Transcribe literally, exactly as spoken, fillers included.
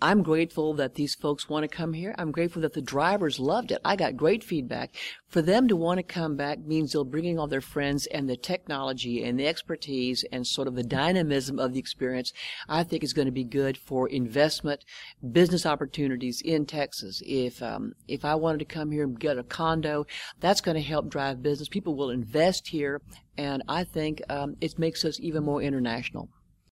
I'm grateful that these folks want to come here. I'm grateful that the drivers loved it. I got great feedback. For them to want to come back means they're bringing all their friends, and the technology and the expertise and sort of the dynamism of the experience, I think, is going to be good for investment, business opportunities in Texas. If um, if I wanted to come here and get a condo, that's going to help drive business. People will invest here, and I think um, it makes us even more international.